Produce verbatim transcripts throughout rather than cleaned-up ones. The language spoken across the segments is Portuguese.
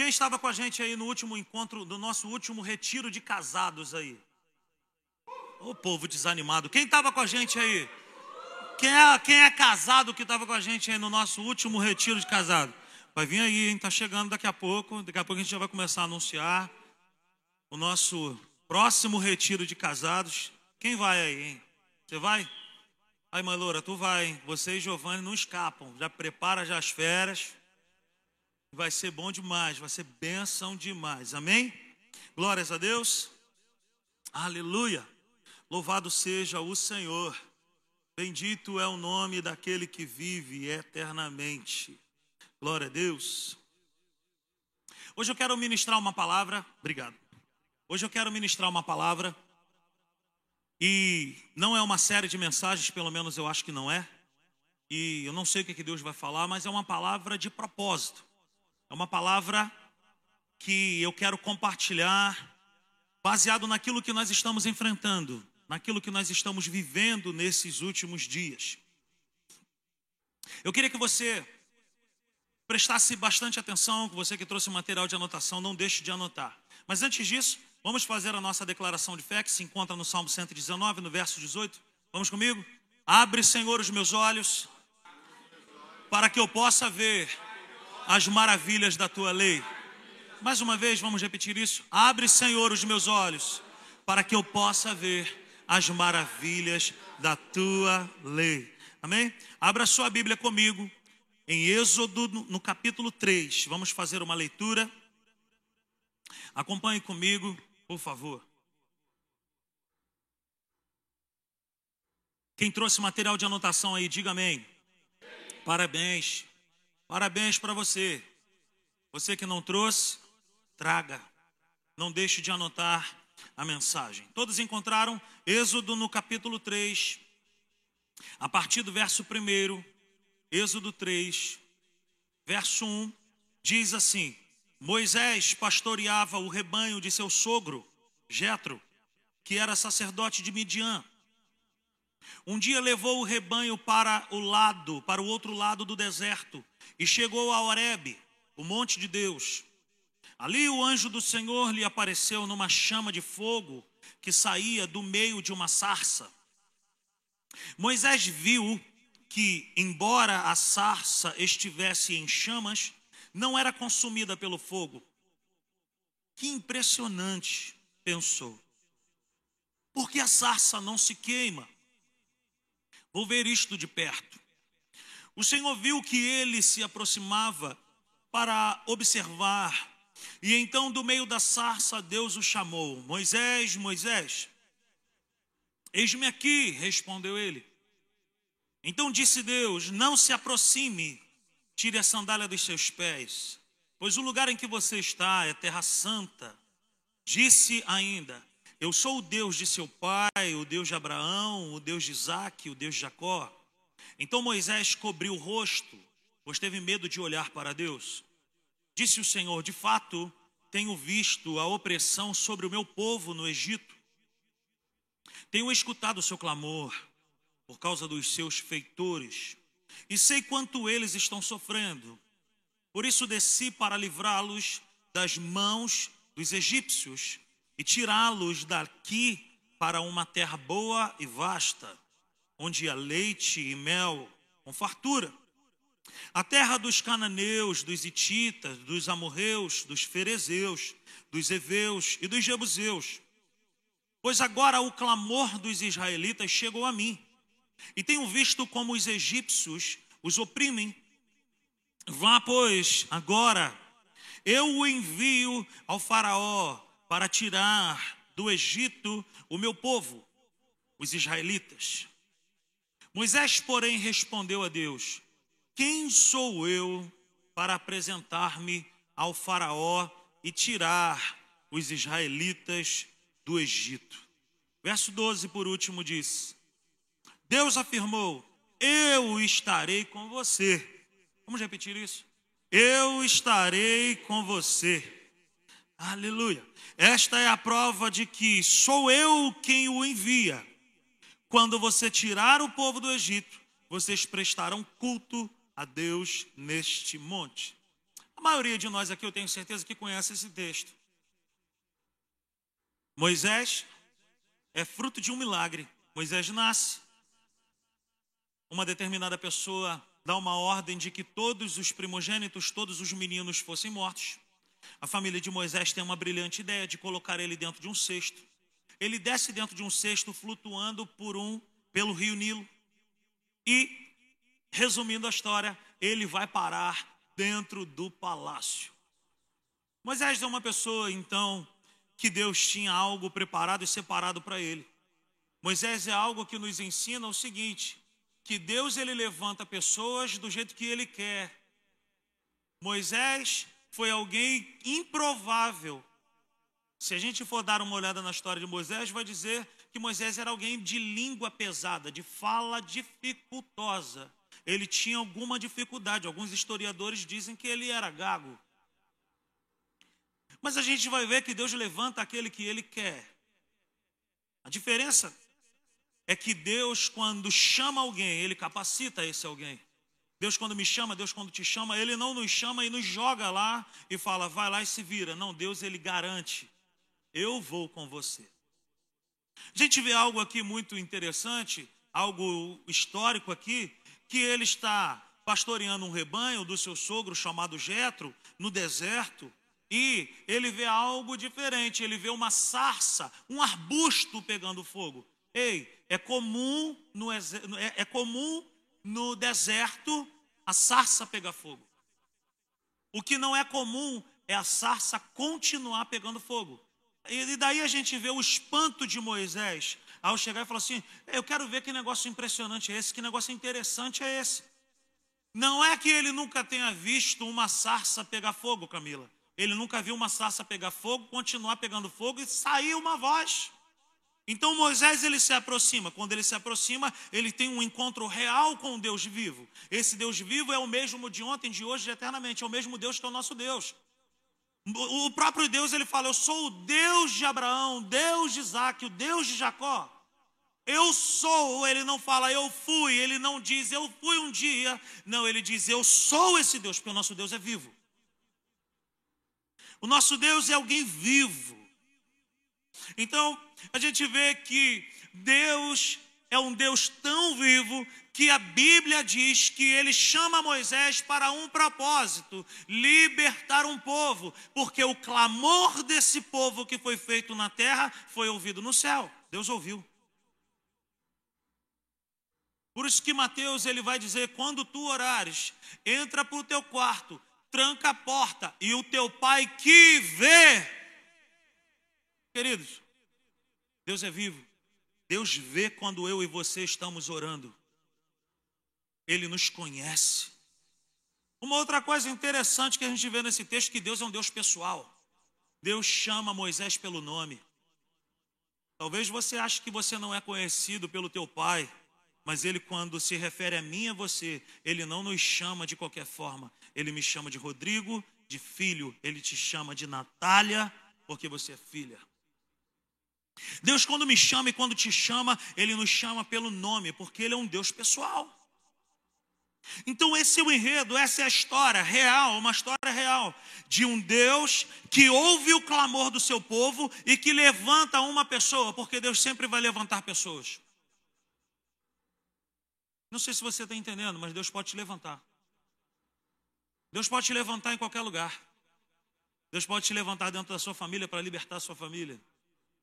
Quem estava com a gente aí no último encontro, no nosso último retiro de casados aí? Ô povo desanimado, quem estava com a gente aí? Quem é, quem é casado que estava com a gente aí no nosso último retiro de casado? Vai vir aí, hein? Está chegando daqui a pouco. Daqui a pouco a gente já vai começar a anunciar o nosso próximo retiro de casados. Quem vai aí, hein? Você vai? Ai, mãe Loura, tu vai, hein? Você e Giovanni não escapam. Já prepara já as férias. Vai ser bom demais, vai ser bênção demais. Amém? Glórias a Deus. Aleluia. Louvado seja o Senhor. Bendito é o nome daquele que vive eternamente. Glória a Deus. Hoje eu quero ministrar uma palavra. Obrigado. Hoje eu quero ministrar uma palavra. E não é uma série de mensagens, pelo menos eu acho que não é. E eu não sei o que Deus vai falar, mas é uma palavra de propósito. É uma palavra que eu quero compartilhar baseado naquilo que nós estamos enfrentando, naquilo que nós estamos vivendo nesses últimos dias. Eu queria que você prestasse bastante atenção, que você que trouxe o material de anotação, não deixe de anotar. Mas antes disso, vamos fazer a nossa declaração de fé, que se encontra no Salmo cento e dezenove, no verso dezoito. Vamos comigo? Abre, Senhor, os meus olhos, para que eu possa ver as maravilhas da tua lei. Mais uma vez, vamos repetir isso. Abre, Senhor, os meus olhos, para que eu possa ver as maravilhas da tua lei. Amém? Abra a sua Bíblia comigo em Êxodo, no capítulo três. Vamos fazer uma leitura. Acompanhe comigo, por favor. Quem trouxe material de anotação aí, diga amém. Parabéns. Parabéns para você. Você que não trouxe, traga. Não deixe de anotar a mensagem. Todos encontraram? Êxodo no capítulo três, a partir do verso primeiro, Êxodo três, verso um, diz assim: Moisés pastoreava o rebanho de seu sogro, Jetro, que era sacerdote de Midiã. Um dia levou o rebanho para o lado, para o outro lado do deserto, e chegou a Horebe, o monte de Deus. Ali o anjo do Senhor lhe apareceu numa chama de fogo que saía do meio de uma sarça. Moisés viu que, embora a sarça estivesse em chamas, não era consumida pelo fogo. Que impressionante, pensou. Por que a sarça não se queima? Vou ver isto de perto. O Senhor viu que ele se aproximava para observar. E então do meio da sarça Deus o chamou. Moisés, Moisés. Eis-me aqui, respondeu ele. Então disse Deus, não se aproxime. Tire a sandália dos seus pés. Pois o lugar em que você está é terra santa. Disse ainda, eu sou o Deus de seu pai, o Deus de Abraão, o Deus de Isaque, o Deus de Jacó. Então Moisés cobriu o rosto, pois teve medo de olhar para Deus. Disse o Senhor, de fato, tenho visto a opressão sobre o meu povo no Egito. Tenho escutado o seu clamor por causa dos seus feitores e sei quanto eles estão sofrendo. Por isso desci para livrá-los das mãos dos egípcios e tirá-los daqui para uma terra boa e vasta, onde há leite e mel com fartura. A terra dos cananeus, dos hititas, dos amorreus, dos ferezeus, dos eveus e dos jebuseus. Pois agora o clamor dos israelitas chegou a mim, e tenho visto como os egípcios os oprimem. Vá, pois, agora, eu o envio ao faraó para tirar do Egito o meu povo, os israelitas. Moisés, porém, respondeu a Deus, quem sou eu para apresentar-me ao faraó e tirar os israelitas do Egito? Verso doze, por último, diz, Deus afirmou, eu estarei com você. Vamos repetir isso? Eu estarei com você. Aleluia. Esta é a prova de que sou eu quem o envia. Quando você tirar o povo do Egito, vocês prestarão culto a Deus neste monte. A maioria de nós aqui, eu tenho certeza que conhece esse texto. Moisés é fruto de um milagre. Moisés nasce. Uma determinada pessoa dá uma ordem de que todos os primogênitos, todos os meninos fossem mortos. A família de Moisés tem uma brilhante ideia de colocar ele dentro de um cesto. Ele desce dentro de um cesto flutuando por um, pelo rio Nilo. E, resumindo a história, ele vai parar dentro do palácio. Moisés é uma pessoa, então, que Deus tinha algo preparado e separado para ele. Moisés é algo que nos ensina o seguinte, que Deus ele levanta pessoas do jeito que ele quer. Moisés foi alguém improvável. Se a gente for dar uma olhada na história de Moisés, vai dizer que Moisés era alguém de língua pesada, de fala dificultosa. Ele tinha alguma dificuldade. Alguns historiadores dizem que ele era gago. Mas a gente vai ver que Deus levanta aquele que ele quer. A diferença é que Deus, quando chama alguém, ele capacita esse alguém. Deus, quando me chama, Deus, quando te chama, ele não nos chama e nos joga lá e fala, vai lá e se vira. Não, Deus, ele garante, eu vou com você. A gente vê algo aqui muito interessante, algo histórico aqui, que ele está pastoreando um rebanho do seu sogro chamado Jetro no deserto e ele vê algo diferente, ele vê uma sarça, um arbusto pegando fogo. Ei, é comum no, é, é comum no deserto a sarça pegar fogo. O que não é comum é a sarça continuar pegando fogo. E daí a gente vê o espanto de Moisés ao chegar e falar assim, eu quero ver que negócio impressionante é esse, que negócio interessante é esse. Não é que ele nunca tenha visto uma sarça pegar fogo, Camila. Ele nunca viu uma sarça pegar fogo, continuar pegando fogo e sair uma voz. Então Moisés ele se aproxima. Quando ele se aproxima, ele tem um encontro real com o Deus vivo. Esse Deus vivo é o mesmo de ontem, de hoje e eternamente. É o mesmo Deus que é o nosso Deus. O próprio Deus, ele fala, eu sou o Deus de Abraão, o Deus de Isaque, o Deus de Jacó. Eu sou, ele não fala, eu fui, ele não diz, eu fui um dia. Não, ele diz, eu sou esse Deus, porque o nosso Deus é vivo. O nosso Deus é alguém vivo. Então, a gente vê que Deus é um Deus tão vivo que a Bíblia diz que ele chama Moisés para um propósito, libertar um povo, porque o clamor desse povo que foi feito na terra foi ouvido no céu. Deus ouviu. Por isso que Mateus ele vai dizer, quando tu orares, entra para o teu quarto, tranca a porta e o teu pai que vê. Queridos, Deus é vivo. Deus vê quando eu e você estamos orando. Ele nos conhece. Uma outra coisa interessante que a gente vê nesse texto é que Deus é um Deus pessoal. Deus chama Moisés pelo nome. Talvez você ache que você não é conhecido pelo teu pai, mas ele, quando se refere a mim e a você, ele não nos chama de qualquer forma. Ele me chama de Rodrigo, de filho. Ele te chama de Natália, porque você é filha. Deus, quando me chama e quando te chama, ele nos chama pelo nome, porque ele é um Deus pessoal. Então esse é o enredo, essa é a história real, uma história real de um Deus que ouve o clamor do seu povo e que levanta uma pessoa, porque Deus sempre vai levantar pessoas. Não sei se você está entendendo, mas Deus pode te levantar. Deus pode te levantar em qualquer lugar. Deus pode te levantar dentro da sua família para libertar a sua família.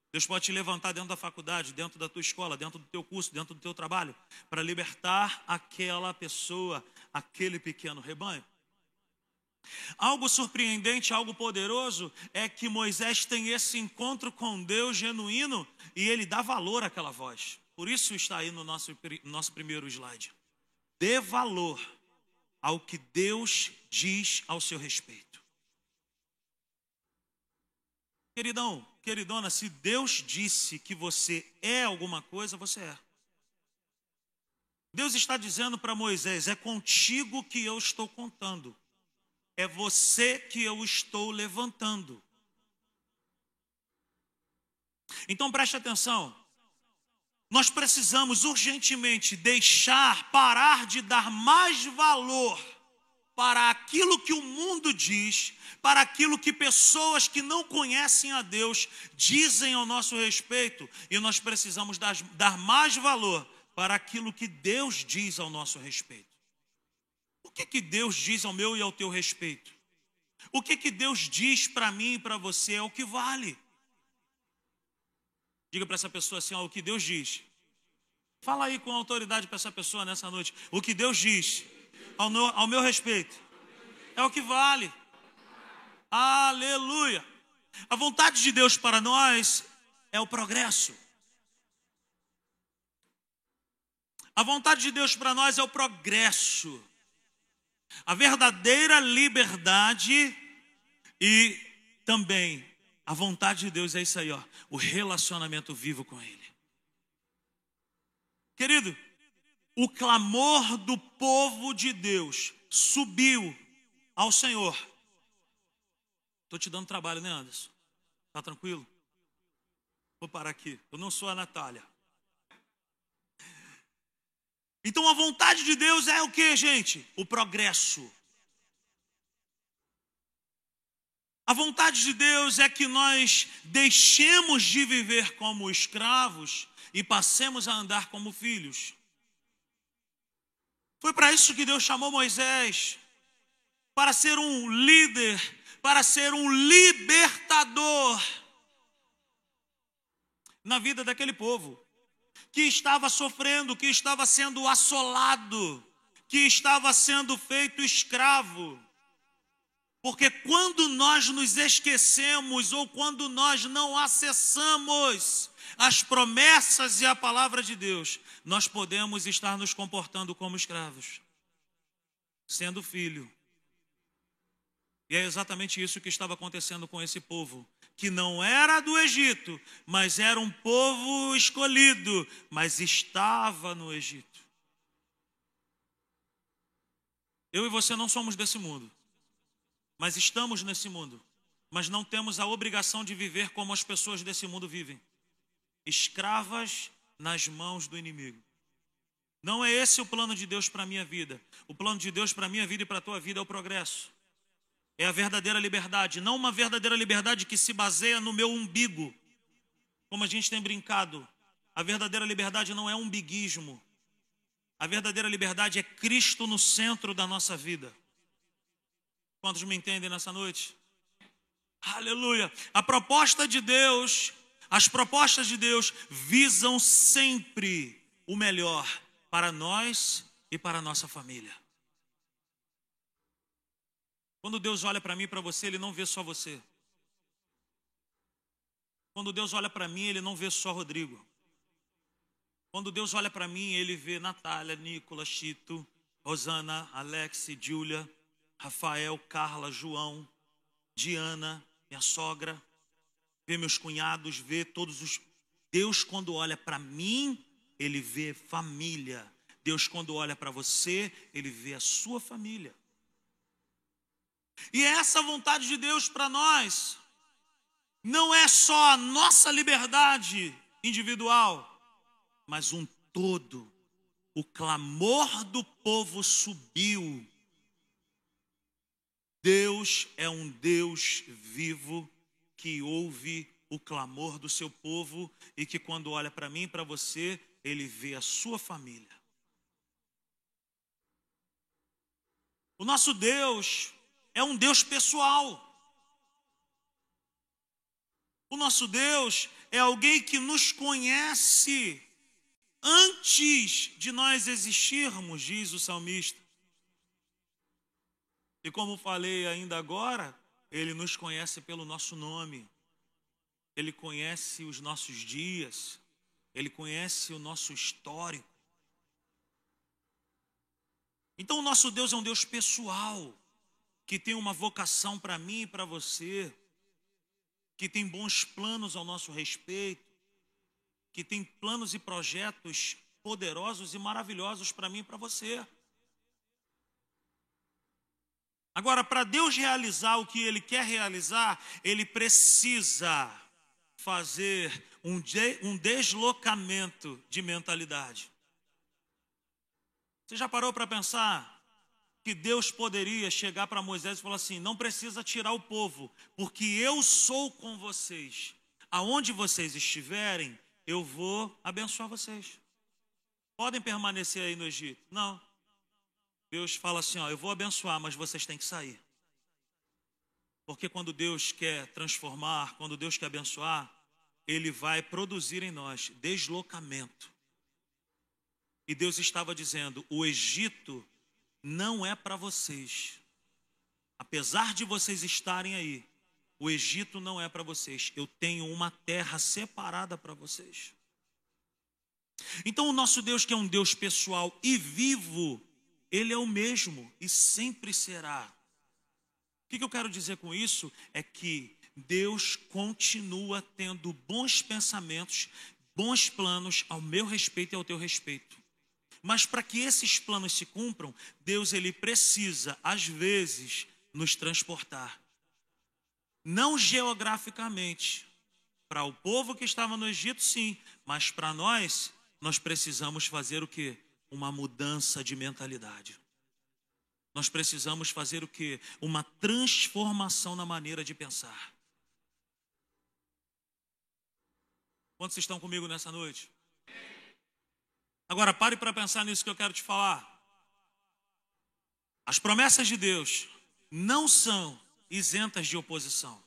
Deus pode te levantar dentro da faculdade, dentro da tua escola, dentro do teu curso, dentro do teu trabalho, para libertar aquela pessoa, aquele pequeno rebanho. Algo surpreendente, algo poderoso, é que Moisés tem esse encontro com Deus genuíno e ele dá valor àquela voz. Por isso está aí no nosso, nosso primeiro slide. Dê valor ao que Deus diz ao seu respeito. Queridão, queridona, se Deus disse que você é alguma coisa, você é. Deus está dizendo para Moisés, é contigo que eu estou contando. É você que eu estou levantando. Então preste atenção. Nós precisamos urgentemente deixar, parar de dar mais valor para aquilo que o mundo diz, para aquilo que pessoas que não conhecem a Deus dizem ao nosso respeito, e nós precisamos dar, dar mais valor para aquilo que Deus diz ao nosso respeito. O que que Deus diz ao meu e ao teu respeito? O que que Deus diz para mim e para você é o que vale. Diga para essa pessoa assim, ó, o que Deus diz. Fala aí com autoridade para essa pessoa nessa noite. O que Deus diz Ao, no, ao meu respeito é o que vale. Aleluia. A vontade de Deus para nós é o progresso. A vontade de Deus para nós é o progresso. A verdadeira liberdade e também a vontade de Deus é isso aí, ó, o relacionamento vivo com Ele. Querido, o clamor do povo de Deus subiu ao Senhor. Estou te dando trabalho, né, Anderson? Está tranquilo? Vou parar aqui. Eu não sou a Natália. Então, a vontade de Deus é o que, gente? O progresso. A vontade de Deus é que nós deixemos de viver como escravos e passemos a andar como filhos. Foi para isso que Deus chamou Moisés, para ser um líder, para ser um libertador na vida daquele povo, que estava sofrendo, que estava sendo assolado, que estava sendo feito escravo. Porque quando nós nos esquecemos ou quando nós não acessamos as promessas e a palavra de Deus, nós podemos estar nos comportando como escravos, sendo filho. E é exatamente isso que estava acontecendo com esse povo, que não era do Egito, mas era um povo escolhido, mas estava no Egito. Eu e você não somos desse mundo, mas estamos nesse mundo, mas não temos a obrigação de viver como as pessoas desse mundo vivem, escravas nas mãos do inimigo. Não é esse o plano de Deus para a minha vida. O plano de Deus para a minha vida e para a tua vida é o progresso. É a verdadeira liberdade, não uma verdadeira liberdade que se baseia no meu umbigo, como a gente tem brincado. A verdadeira liberdade não é umbiguismo. A verdadeira liberdade é Cristo no centro da nossa vida. Quantos me entendem nessa noite? Aleluia! A proposta de Deus... As propostas de Deus visam sempre o melhor para nós e para a nossa família. Quando Deus olha para mim e para você, Ele não vê só você. Quando Deus olha para mim, Ele não vê só Rodrigo. Quando Deus olha para mim, Ele vê Natália, Nicolas, Chito, Rosana, Alex, Júlia, Rafael, Carla, João, Diana, minha sogra. Vê meus cunhados, vê todos os... Deus, quando olha para mim, Ele vê família. Deus, quando olha para você, Ele vê a sua família. E essa vontade de Deus para nós não é só a nossa liberdade individual, mas um todo. O clamor do povo subiu. Deus é um Deus vivo, que ouve o clamor do seu povo e que quando olha para mim e para você, Ele vê a sua família. O nosso Deus é um Deus pessoal. O nosso Deus é alguém que nos conhece antes de nós existirmos, diz o salmista. E como falei ainda agora, Ele nos conhece pelo nosso nome. Ele conhece os nossos dias. Ele conhece o nosso histórico. Então o nosso Deus é um Deus pessoal, que tem uma vocação para mim e para você, que tem bons planos ao nosso respeito, que tem planos e projetos poderosos e maravilhosos para mim e para você. Agora, para Deus realizar o que Ele quer realizar, Ele precisa fazer um, de, um deslocamento de mentalidade. Você já parou para pensar que Deus poderia chegar para Moisés e falar assim: não precisa tirar o povo, porque eu sou com vocês. Aonde vocês estiverem, eu vou abençoar vocês. Podem permanecer aí no Egito? Não. Deus fala assim, ó, eu vou abençoar, mas vocês têm que sair. Porque quando Deus quer transformar, quando Deus quer abençoar, Ele vai produzir em nós deslocamento. E Deus estava dizendo, o Egito não é para vocês. Apesar de vocês estarem aí, o Egito não é para vocês. Eu tenho uma terra separada para vocês. Então o nosso Deus, que é um Deus pessoal e vivo, Ele é o mesmo e sempre será. O que eu quero dizer com isso é que Deus continua tendo bons pensamentos, bons planos ao meu respeito e ao teu respeito. Mas para que esses planos se cumpram, Deus ele precisa, às vezes, nos transportar. Não geograficamente. Para o povo que estava no Egito, sim. Mas para nós, nós precisamos fazer o quê? Uma mudança de mentalidade. Nós precisamos fazer o quê? Uma transformação na maneira de pensar. Quantos estão comigo nessa noite? Agora, pare para pensar nisso que eu quero te falar. As promessas de Deus não são isentas de oposição.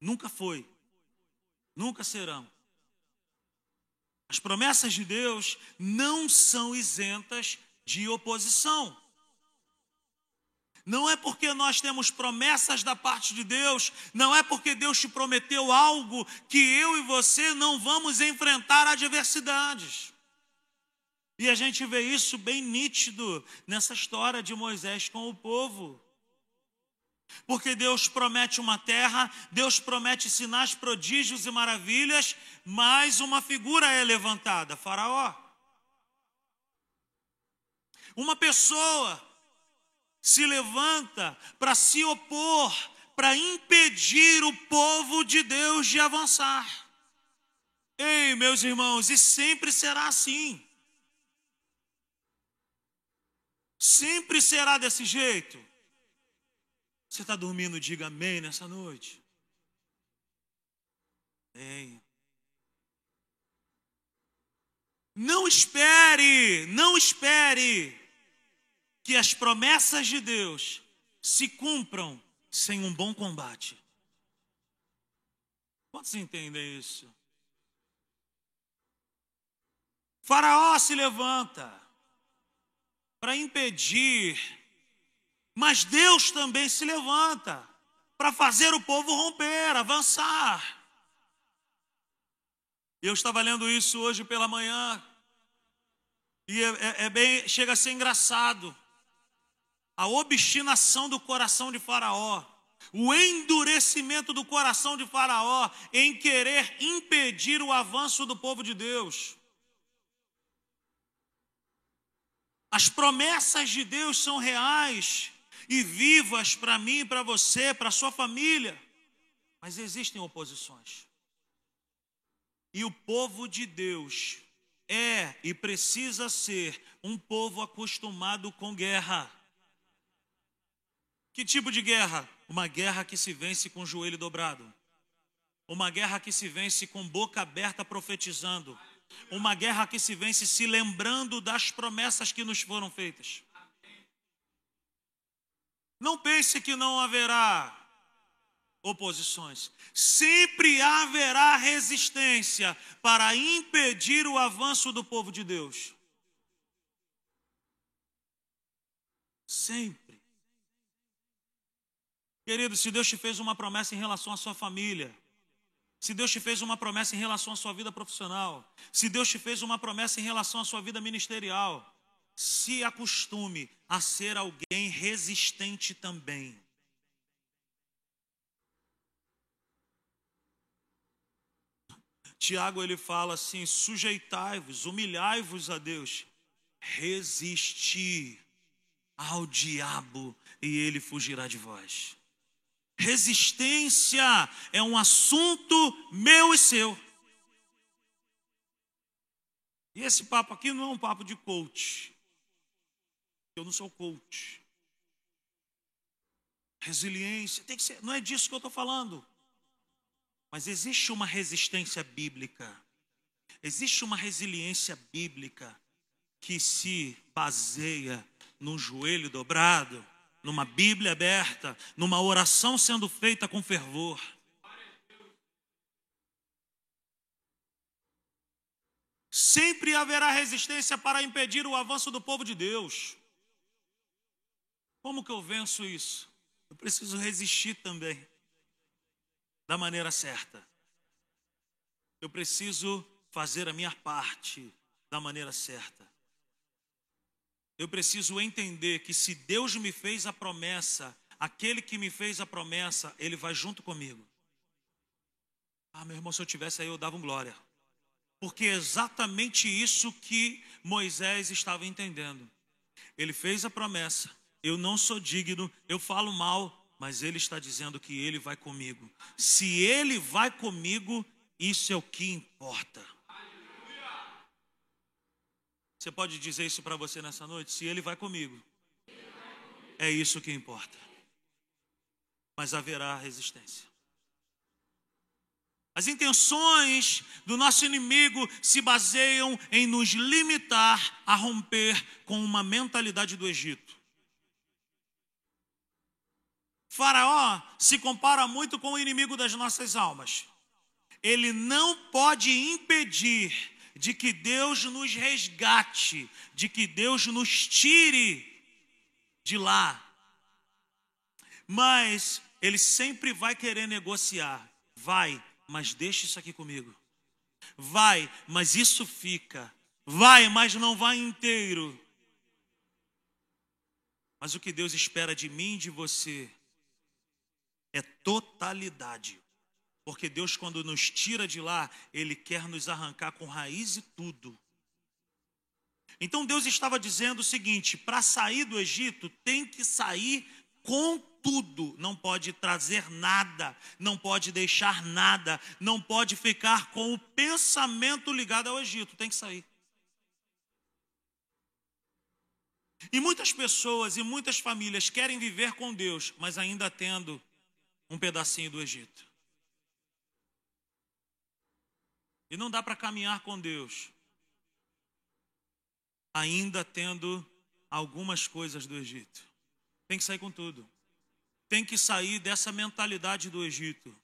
Nunca foi. Nunca serão. As promessas de Deus não são isentas de oposição. Não é porque nós temos promessas da parte de Deus, não é porque Deus te prometeu algo que eu e você não vamos enfrentar adversidades. E a gente vê isso bem nítido nessa história de Moisés com o povo. Porque Deus promete uma terra, Deus promete sinais, prodígios e maravilhas, mas uma figura é levantada, Faraó. Uma pessoa se levanta para se opor, para impedir o povo de Deus de avançar. Ei, meus irmãos, e sempre será assim. Sempre será desse jeito. Você está dormindo, diga amém nessa noite. Amém. Não espere, não espere que as promessas de Deus se cumpram sem um bom combate. Quantos entendem isso? Faraó se levanta para impedir, mas Deus também se levanta para fazer o povo romper, avançar. Eu estava lendo isso hoje pela manhã e é, é, é bem, chega a ser engraçado. A obstinação do coração de Faraó, o endurecimento do coração de Faraó em querer impedir o avanço do povo de Deus. As promessas de Deus são reais e vivas para mim, para você, para sua família. Mas existem oposições. E o povo de Deus é e precisa ser um povo acostumado com guerra. Que tipo de guerra? Uma guerra que se vence com o joelho dobrado. Uma guerra que se vence com boca aberta profetizando. Uma guerra que se vence se lembrando das promessas que nos foram feitas. Não pense que não haverá oposições. Sempre haverá resistência para impedir o avanço do povo de Deus. Sempre. Querido, se Deus te fez uma promessa em relação à sua família, se Deus te fez uma promessa em relação à sua vida profissional, se Deus te fez uma promessa em relação à sua vida ministerial, se acostume a ser alguém resistente também. Tiago, ele fala assim, sujeitai-vos, humilhai-vos a Deus, resisti ao diabo e ele fugirá de vós. Resistência é um assunto meu e seu. E esse papo aqui não é um papo de coach. Eu não sou coach. Resiliência, tem que ser, não é disso que eu estou falando. Mas existe uma resistência bíblica. Existe uma resiliência bíblica que se baseia num joelho dobrado, numa Bíblia aberta, numa oração sendo feita com fervor. Sempre haverá resistência para impedir o avanço do povo de Deus. Como que eu venço isso? Eu preciso resistir também, da maneira certa. Eu preciso fazer a minha parte da maneira certa. Eu preciso entender que se Deus me fez a promessa, aquele que me fez a promessa, ele vai junto comigo. Ah, meu irmão, se eu tivesse aí, eu dava um glória. Porque é exatamente isso que Moisés estava entendendo. Ele fez a promessa, eu não sou digno, eu falo mal, mas ele está dizendo que ele vai comigo. Se ele vai comigo, isso é o que importa. Aleluia. Você pode dizer isso para você nessa noite? Se ele vai comigo, ele vai comigo, é isso que importa. Mas haverá resistência. As intenções do nosso inimigo se baseiam em nos limitar a romper com uma mentalidade do Egito. Faraó se compara muito com o inimigo das nossas almas. Ele não pode impedir de que Deus nos resgate, de que Deus nos tire de lá. Mas ele sempre vai querer negociar. Vai, mas deixa isso aqui comigo. Vai, mas isso fica. Vai, mas não vai inteiro. Mas o que Deus espera de mim e de você é totalidade. Porque Deus, quando nos tira de lá, ele quer nos arrancar com raiz e tudo. Então Deus estava dizendo o seguinte: para sair do Egito, tem que sair com tudo. Não pode trazer nada, não pode deixar nada, não pode ficar com o pensamento ligado ao Egito. Tem que sair. E muitas pessoas e muitas famílias querem viver com Deus, mas ainda tendo um pedacinho do Egito. E não dá para caminhar com Deus, ainda tendo algumas coisas do Egito. Tem que sair com tudo. Tem que sair dessa mentalidade do Egito.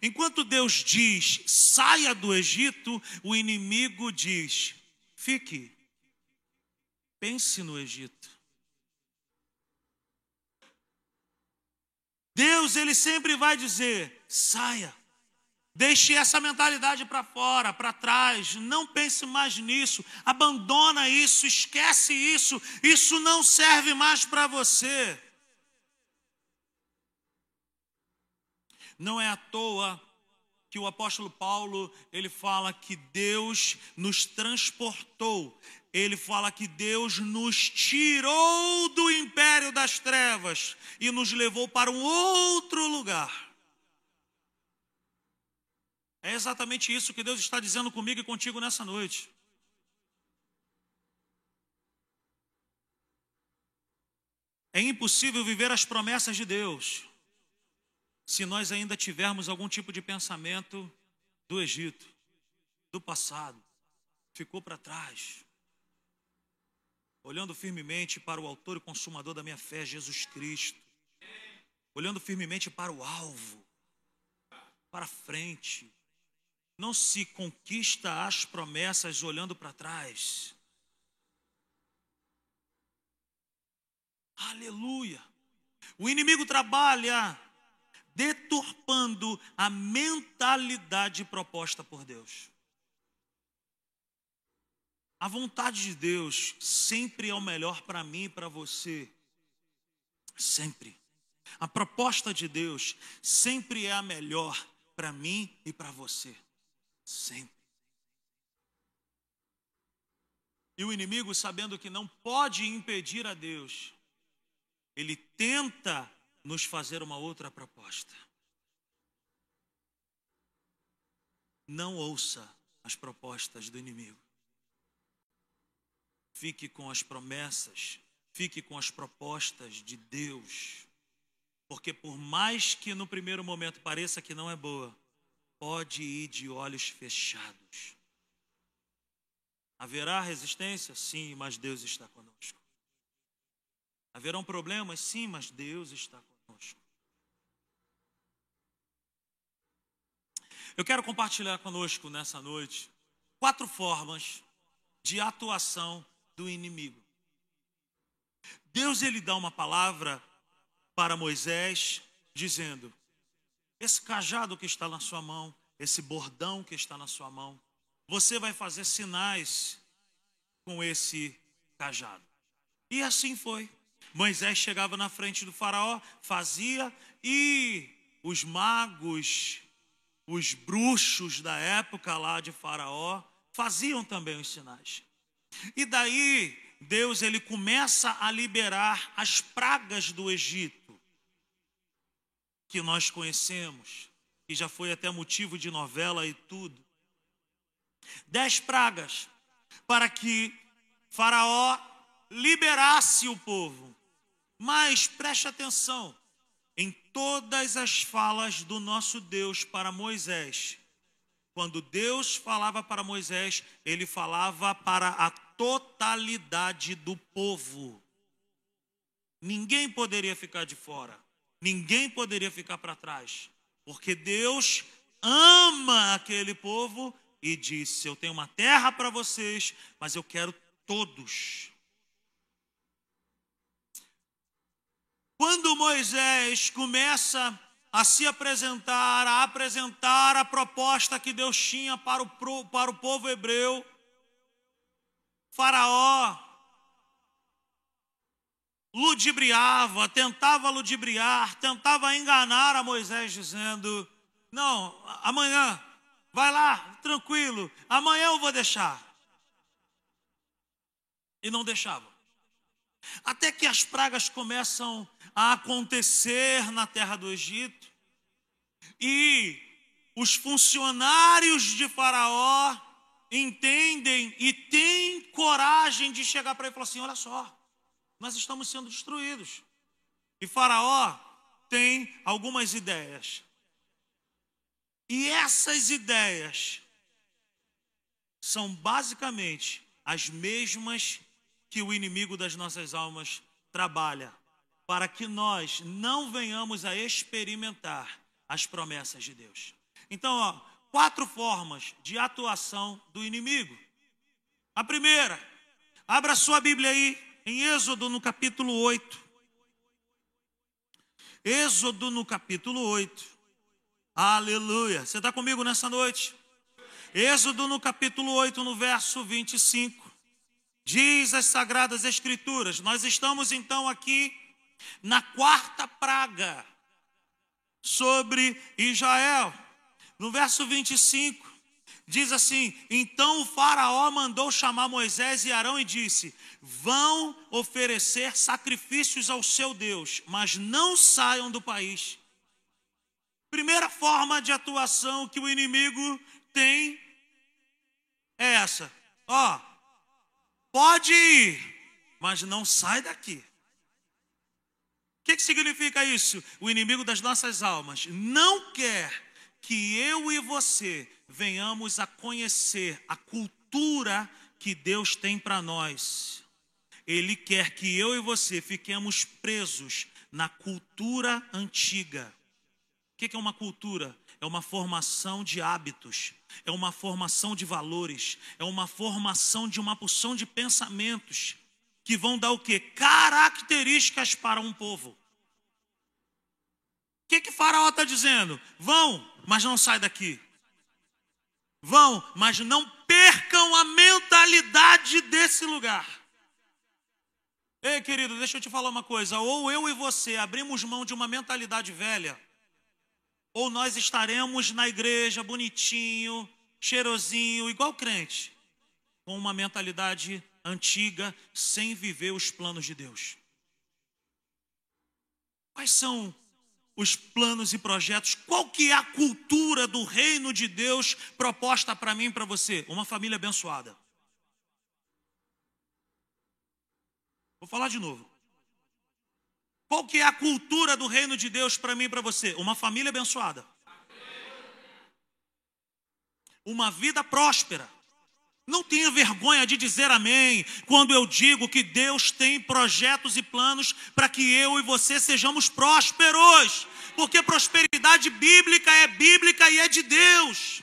Enquanto Deus diz, saia do Egito, o inimigo diz, fique. Pense no Egito. Deus, ele sempre vai dizer, saia. Deixe essa mentalidade para fora, para trás, não pense mais nisso, abandona isso, esquece isso, isso não serve mais para você. Não é à toa que o apóstolo Paulo, ele fala que Deus nos transportou, ele fala que Deus nos tirou do império das trevas e nos levou para um outro lugar. É exatamente isso que Deus está dizendo comigo e contigo nessa noite. É impossível viver as promessas de Deus se nós ainda tivermos algum tipo de pensamento do Egito, do passado, ficou para trás. Olhando firmemente para o autor e consumador da minha fé, Jesus Cristo. Olhando firmemente para o alvo, para frente. Não se conquista as promessas olhando para trás. Aleluia! O inimigo trabalha deturpando a mentalidade proposta por Deus. A vontade de Deus sempre é o melhor para mim e para você. Sempre. A proposta de Deus sempre é a melhor para mim e para você. Sempre. E o inimigo, sabendo que não pode impedir a Deus, ele tenta nos fazer uma outra proposta. Não ouça as propostas do inimigo. Fique com as promessas, fique com as propostas de Deus, porque por mais que no primeiro momento pareça que não é boa, pode ir de olhos fechados. Haverá resistência? Sim, mas Deus está conosco. Haverão problemas? Sim, mas Deus está conosco. Eu quero compartilhar conosco nessa noite quatro formas de atuação do inimigo. Deus, ele dá uma palavra para Moisés, dizendo: esse cajado que está na sua mão, esse bordão que está na sua mão, você vai fazer sinais com esse cajado. E assim foi. Moisés chegava na frente do faraó, fazia, e os magos, os bruxos da época lá de faraó, faziam também os sinais. E daí, Deus, ele começa a liberar as pragas do Egito, que nós conhecemos, que já foi até motivo de novela e tudo. Dez pragas, para que Faraó liberasse o povo. Mas preste atenção em todas as falas do nosso Deus para Moisés. Quando Deus falava para Moisés, ele falava para a totalidade do povo. Ninguém poderia ficar de fora, ninguém poderia ficar para trás, porque Deus ama aquele povo e disse: eu tenho uma terra para vocês, mas eu quero todos. Quando Moisés começa a se apresentar, a apresentar a proposta que Deus tinha para o, para o povo hebreu, Faraó ludibriava, tentava ludibriar, tentava enganar a Moisés, dizendo: não, amanhã, vai lá, tranquilo, amanhã eu vou deixar. E não deixava. Até que as pragas começam a acontecer na terra do Egito, e os funcionários de Faraó entendem e têm coragem de chegar para ele e falar assim: olha só, nós estamos sendo destruídos. E Faraó tem algumas ideias. E essas ideias são basicamente as mesmas que o inimigo das nossas almas trabalha, para que nós não venhamos a experimentar as promessas de Deus. Então, ó, quatro formas de atuação do inimigo. A primeira, abra sua Bíblia aí, em Êxodo no capítulo oito. Êxodo no capítulo oito. Aleluia. Você está comigo nessa noite? Êxodo no capítulo oito, no verso vinte e cinco. Diz as Sagradas Escrituras. Nós estamos então aqui na quarta praga sobre Israel. No verso vinte e cinco, diz assim: então o Faraó mandou chamar Moisés e Arão e disse: vão oferecer sacrifícios ao seu Deus, mas não saiam do país. Primeira forma de atuação que o inimigo tem é essa. Ó, pode ir, mas não sai daqui. O que, que significa isso? O inimigo das nossas almas não quer que eu e você venhamos a conhecer a cultura que Deus tem para nós. Ele quer que eu e você fiquemos presos na cultura antiga. O que, que é uma cultura? É uma formação de hábitos, é uma formação de valores, é uma formação de uma porção de pensamentos que vão dar o quê? Características para um povo. O que que Faraó está dizendo? Vão, mas não sai daqui. Vão, mas não percam a mentalidade desse lugar. Ei, querido, deixa eu te falar uma coisa. Ou eu e você abrimos mão de uma mentalidade velha, ou nós estaremos na igreja bonitinho, cheirosinho, igual crente, com uma mentalidade antiga, sem viver os planos de Deus. Quais são os planos e projetos? Qual que é a cultura do reino de Deus proposta para mim e para você? Uma família abençoada. Vou falar de novo. Qual que é a cultura do reino de Deus para mim e para você? Uma família abençoada. Uma vida próspera. Não tenha vergonha de dizer amém quando eu digo que Deus tem projetos e planos para que eu e você sejamos prósperos. Porque prosperidade bíblica é bíblica e é de Deus. Amém.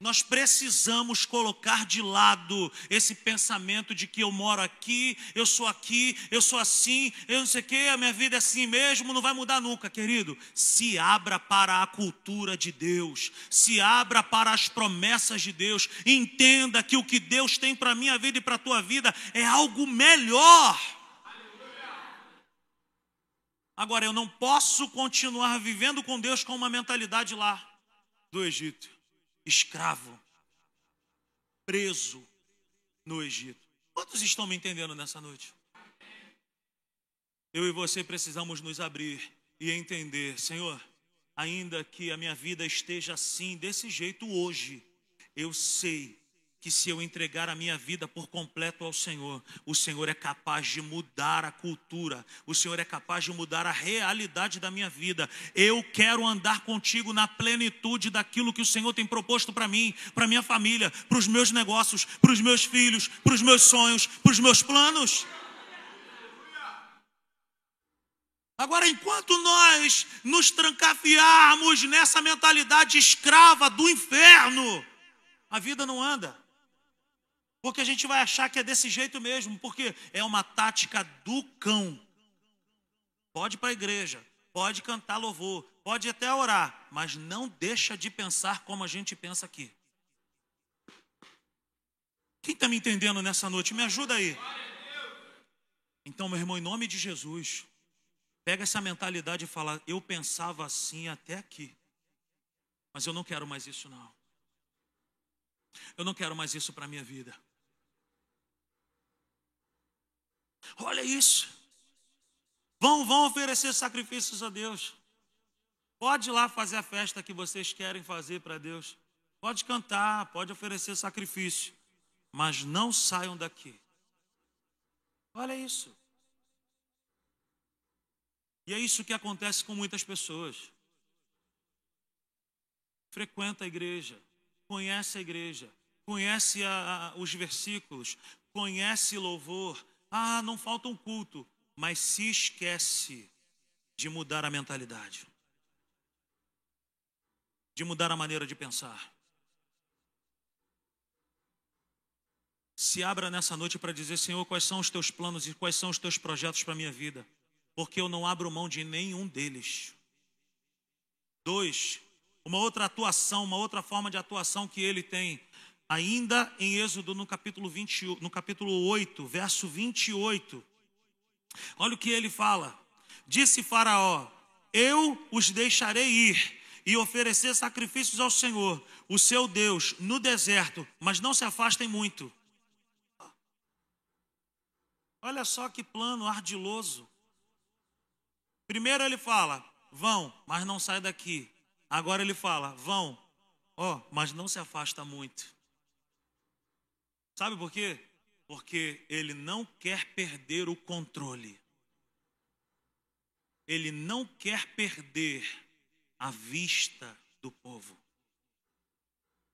Nós precisamos colocar de lado esse pensamento de que eu moro aqui, eu sou aqui, eu sou assim, eu não sei o que, a minha vida é assim mesmo, não vai mudar nunca, querido. Se abra para a cultura de Deus, se abra para as promessas de Deus, entenda que o que Deus tem para a minha vida e para a tua vida é algo melhor. Agora, eu não posso continuar vivendo com Deus com uma mentalidade lá do Egito, escravo, preso no Egito. Quantos estão me entendendo nessa noite? Eu e você precisamos nos abrir e entender, Senhor, ainda que a minha vida esteja assim, desse jeito hoje, eu sei que se eu entregar a minha vida por completo ao Senhor, o Senhor é capaz de mudar a cultura, o Senhor é capaz de mudar a realidade da minha vida. Eu quero andar contigo na plenitude daquilo que o Senhor tem proposto para mim, para minha família, para os meus negócios, para os meus filhos, para os meus sonhos, para os meus planos. Agora, enquanto nós nos trancafiarmos nessa mentalidade escrava do inferno, a vida não anda. Porque a gente vai achar que é desse jeito mesmo, porque é uma tática do cão. Pode ir para a igreja, pode cantar louvor, pode até orar, mas não deixa de pensar como a gente pensa aqui. Quem está me entendendo nessa noite? Me ajuda aí. Então, meu irmão, em nome de Jesus, pega essa mentalidade e fala, eu pensava assim até aqui, mas eu não quero mais isso não. Eu não quero mais isso para a minha vida. Olha isso. Vão, vão oferecer sacrifícios a Deus. Pode ir lá fazer a festa que vocês querem fazer para Deus. Pode cantar, pode oferecer sacrifício. Mas não saiam daqui. Olha isso. E é isso que acontece com muitas pessoas. Frequenta a igreja. Conhece a igreja, conhece a, a, os versículos, conhece louvor. Ah, não falta um culto, mas se esquece de mudar a mentalidade, de mudar a maneira de pensar. Se abra nessa noite para dizer, Senhor, quais são os teus planos e quais são os teus projetos para a minha vida, porque eu não abro mão de nenhum deles. Dois, uma outra atuação, uma outra forma de atuação que ele tem. Ainda em Êxodo, no capítulo, vinte, no capítulo oito, verso vinte e oito. Olha o que ele fala. Disse Faraó, eu os deixarei ir e oferecer sacrifícios ao Senhor, o seu Deus, no deserto, mas não se afastem muito. Olha só que plano ardiloso. Primeiro ele fala, vão, mas não sai daqui. Agora ele fala, vão, ó, oh, mas não se afasta muito. Sabe por quê? Porque ele não quer perder o controle. Ele não quer perder a vista do povo.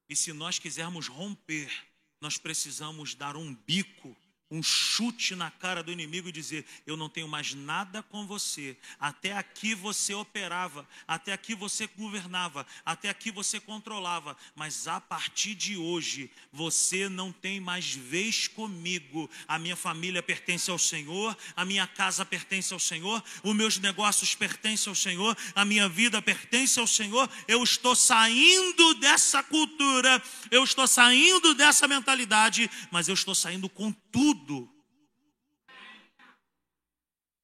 E se nós quisermos romper, nós precisamos dar um bico, um chute na cara do inimigo e dizer, eu não tenho mais nada com você, até aqui você operava, até aqui você governava, até aqui você controlava, mas a partir de hoje você não tem mais vez comigo. A minha família pertence ao Senhor, a minha casa pertence ao Senhor, os meus negócios pertencem ao Senhor, a minha vida pertence ao Senhor. Eu estou saindo dessa cultura, eu estou saindo dessa mentalidade, mas eu estou saindo com tudo.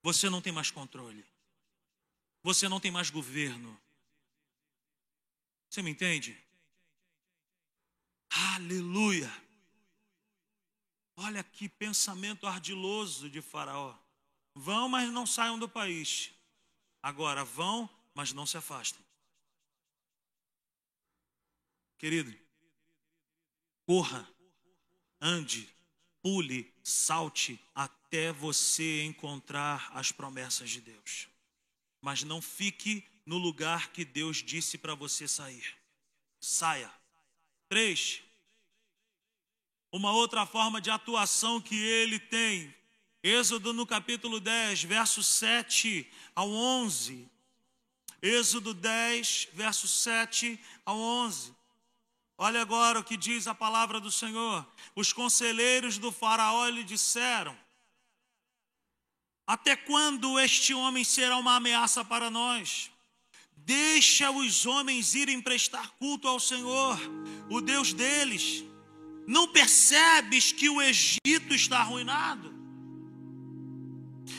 Você não tem mais controle. Você não tem mais governo. Você me entende? Aleluia! Olha que pensamento ardiloso de Faraó. Vão, mas não saiam do país. Agora vão, mas não se afastem. Querido, corra, ande, pule, salte até você encontrar as promessas de Deus. Mas não fique no lugar que Deus disse para você sair. Saia. Três. Uma outra forma de atuação que ele tem. Êxodo no capítulo dez, versos sete ao onze. Êxodo dez, versos sete ao onze. Olha agora o que diz a palavra do Senhor. Os conselheiros do Faraó lhe disseram: até quando este homem será uma ameaça para nós? Deixa os homens irem prestar culto ao Senhor, o Deus deles. Não percebes que o Egito está arruinado?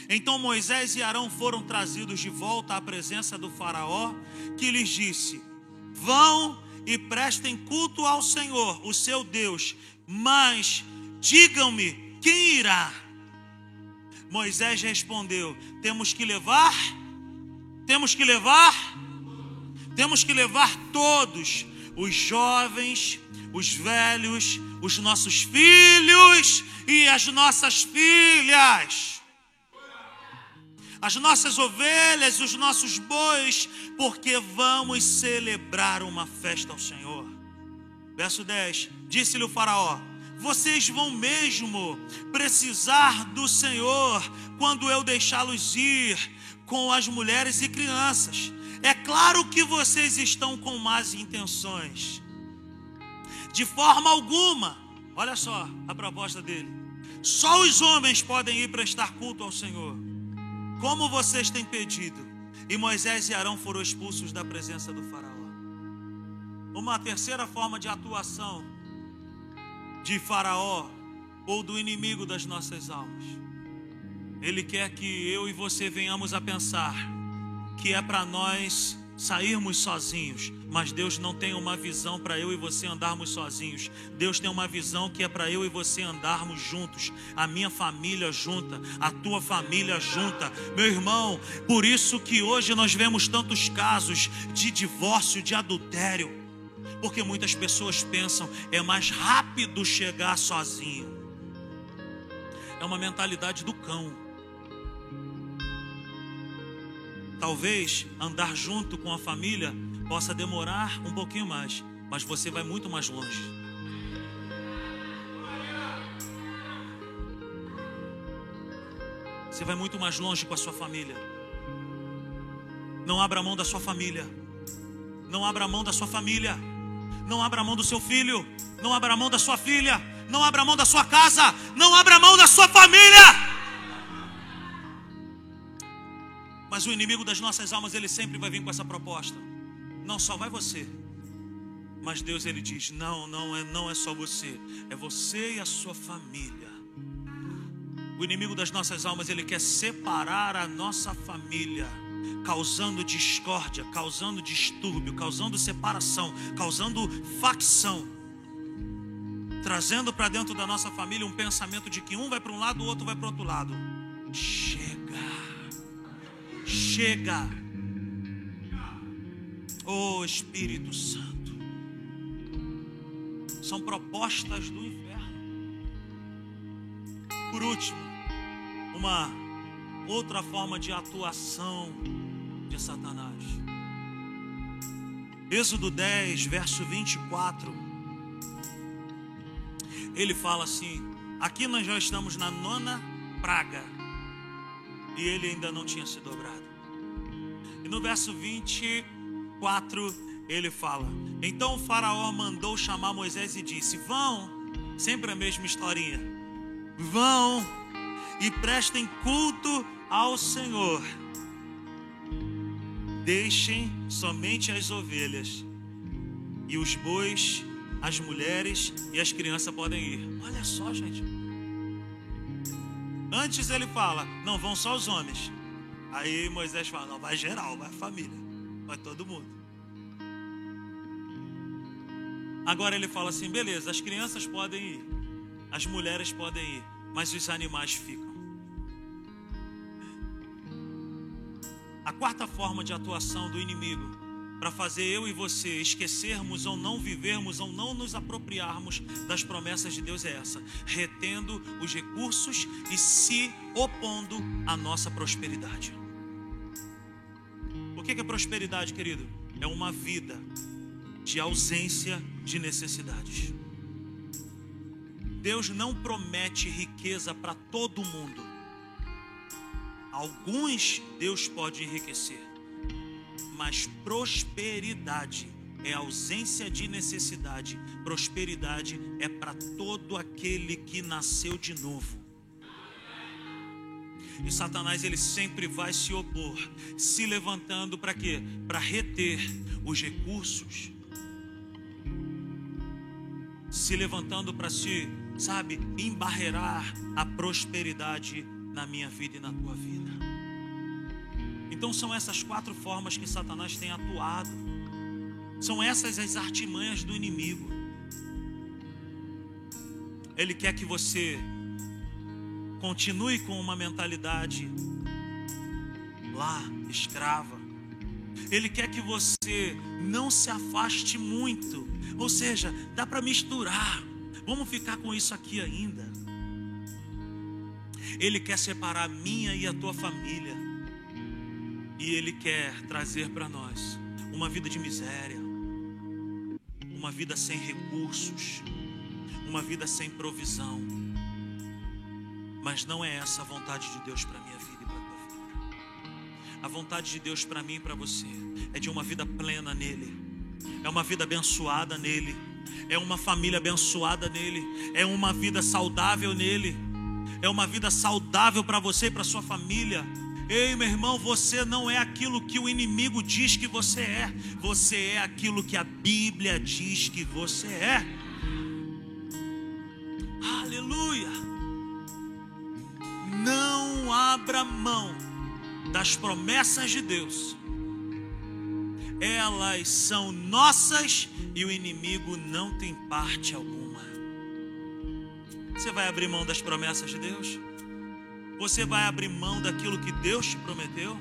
Então Moisés e Arão foram trazidos de volta à presença do Faraó, que lhes disse: vão e prestem culto ao Senhor, o seu Deus, mas digam-me quem irá. Moisés respondeu: temos que levar, temos que levar, temos que levar todos, os jovens, os velhos, os nossos filhos e as nossas filhas, as nossas ovelhas, os nossos bois, porque vamos celebrar uma festa ao Senhor. Verso dez, disse-lhe o Faraó: vocês vão mesmo precisar do Senhor quando eu deixá-los ir com as mulheres e crianças. É claro que vocês estão com más intenções. De forma alguma, olha só a proposta dele, só os homens podem ir prestar culto ao Senhor, como vocês têm pedido. E Moisés e Arão foram expulsos da presença do Faraó. Uma terceira forma de atuação de Faraó, ou do inimigo das nossas almas. Ele quer que eu e você venhamos a pensar que é para nós sairmos sozinhos, mas Deus não tem uma visão para eu e você andarmos sozinhos. Deus tem uma visão que é para eu e você andarmos juntos, a minha família junta, a tua família junta, meu irmão. Por isso que hoje nós vemos tantos casos de divórcio, de adultério, porque muitas pessoas pensam é mais rápido chegar sozinho. É uma mentalidade do cão. Talvez andar junto com a família possa demorar um pouquinho mais, mas você vai muito mais longe. Você vai muito mais longe com a sua família. Não abra mão da sua família. Não abra mão da sua família. Não abra mão do seu filho. Não abra mão da sua filha. Não abra mão da sua casa. Não abra mão da sua família. Mas o inimigo das nossas almas, ele sempre vai vir com essa proposta. Não só vai você, mas Deus, ele diz: não, não é, não é só você, é você e a sua família. O inimigo das nossas almas, ele quer separar a nossa família, causando discórdia, causando distúrbio, causando separação, causando facção, trazendo para dentro da nossa família um pensamento de que um vai para um lado, o outro vai para o outro lado. Chega. Chega, oh Espírito Santo. São propostas do inferno. Por último, uma outra forma de atuação de Satanás. Êxodo dez, verso vinte e quatro. Ele fala assim: aqui nós já estamos na nona praga, e ele ainda não tinha se dobrado. E no verso vinte e quatro ele fala: então o Faraó mandou chamar Moisés e disse: vão, sempre a mesma historinha, vão e prestem culto ao Senhor, deixem somente as ovelhas e os bois, as mulheres e as crianças podem ir. Olha só, gente. Antes ele fala: não, vão só os homens. Aí Moisés fala: não, vai geral, vai família, vai todo mundo. Agora ele fala assim: beleza, as crianças podem ir, as mulheres podem ir, mas os animais ficam. A quarta forma de atuação do inimigo para fazer eu e você esquecermos ou não vivermos ou não nos apropriarmos das promessas de Deus é essa: retendo os recursos e se opondo à nossa prosperidade. O que é prosperidade, querido? É uma vida de ausência de necessidades. Deus não promete riqueza para todo mundo. Alguns Deus pode enriquecer, mas prosperidade é ausência de necessidade. Prosperidade é para todo aquele que nasceu de novo. E Satanás, ele sempre vai se opor, se levantando para quê? Para reter os recursos, se levantando para se, sabe, embarrear a prosperidade na minha vida e na tua vida. Então são essas quatro formas que Satanás tem atuado. São essas as artimanhas do inimigo. Ele quer que você continue com uma mentalidade lá, escrava. Ele quer que você não se afaste muito. Ou seja, dá para misturar. Vamos ficar com isso aqui ainda. Ele quer separar a minha e a tua família. E ele quer trazer para nós uma vida de miséria, uma vida sem recursos, uma vida sem provisão. Mas não é essa a vontade de Deus para a minha vida e para a tua vida. A vontade de Deus para mim e para você é de uma vida plena nele. É uma vida abençoada nele. É uma família abençoada nele. É uma vida saudável nele. É uma vida saudável para você e para sua família. Ei, meu irmão, você não é aquilo que o inimigo diz que você é. Você é aquilo que a Bíblia diz que você é. Aleluia! Não abra mão das promessas de Deus. Elas são nossas e o inimigo não tem parte alguma. Você vai abrir mão das promessas de Deus? Você vai abrir mão daquilo que Deus te prometeu?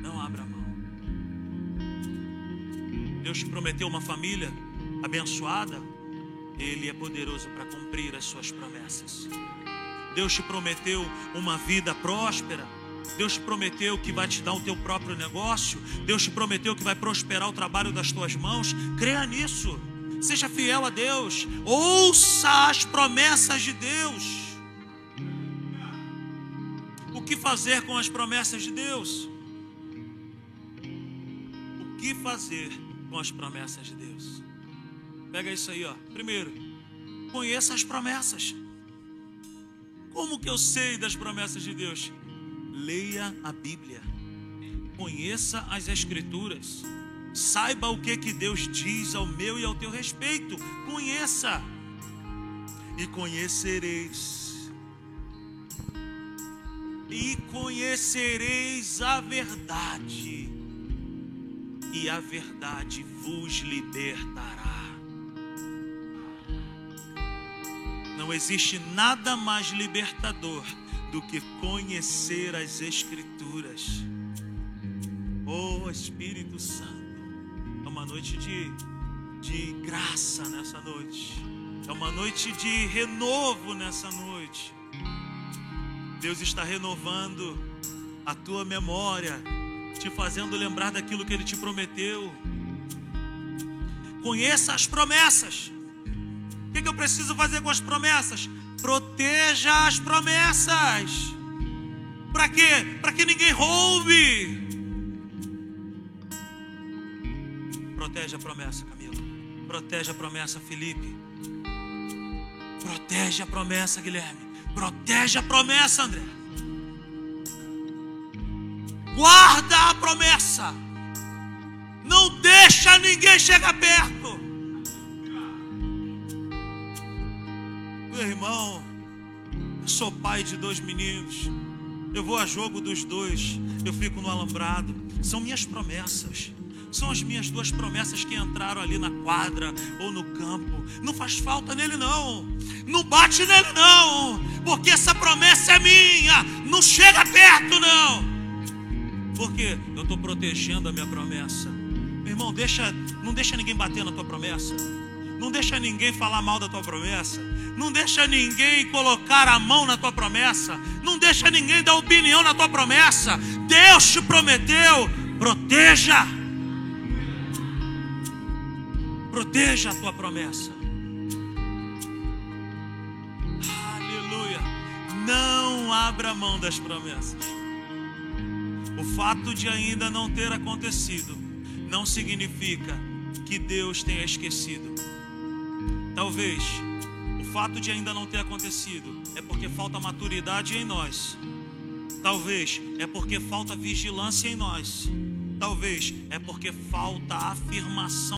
Não abra mão. Deus te prometeu uma família abençoada. Ele é poderoso para cumprir as suas promessas. Deus te prometeu uma vida próspera. Deus te prometeu que vai te dar o teu próprio negócio. Deus te prometeu que vai prosperar o trabalho das tuas mãos. Creia nisso. Seja fiel a Deus. Ouça as promessas de Deus. O que fazer com as promessas de Deus? O que fazer com as promessas de Deus? Pega isso aí, ó. Primeiro, conheça as promessas. Como que eu sei das promessas de Deus? Leia a Bíblia, conheça as Escrituras, saiba o que, que Deus diz ao meu e ao teu respeito, conheça e conhecereis, e conhecereis a verdade, e a verdade vos libertará. Não existe nada mais libertador do que conhecer as Escrituras. Oh, Espírito Santo, é uma noite de, de graça nessa noite. É uma noite de renovo nessa noite. Deus está renovando a tua memória, te fazendo lembrar daquilo que Ele te prometeu. Conheça as promessas. O que, que eu preciso fazer com as promessas? Proteja as promessas. Para quê? Para que ninguém roube. Protege a promessa, Camila. Protege a promessa, Felipe. Protege a promessa, Guilherme. Protege a promessa, André. Guarda a promessa. Não deixa ninguém chegar perto. Meu irmão, eu sou pai de dois meninos, eu vou a jogo dos dois, eu fico no alambrado, são minhas promessas, são as minhas duas promessas que entraram ali na quadra ou no campo. Não faz falta nele não, não bate nele não, porque essa promessa é minha, não chega perto não. Por quê? Eu estou protegendo a minha promessa. Meu irmão, deixa, não deixa ninguém bater na tua promessa. Não deixa ninguém falar mal da tua promessa. Não deixa ninguém colocar a mão na tua promessa. Não deixa ninguém dar opinião na tua promessa. Deus te prometeu. Proteja. Proteja a tua promessa. Aleluia. Não abra mão das promessas. O fato de ainda não ter acontecido não significa que Deus tenha esquecido. Talvez o fato de ainda não ter acontecido é porque falta maturidade em nós. Talvez é porque falta vigilância em nós. Talvez é porque falta afirmação.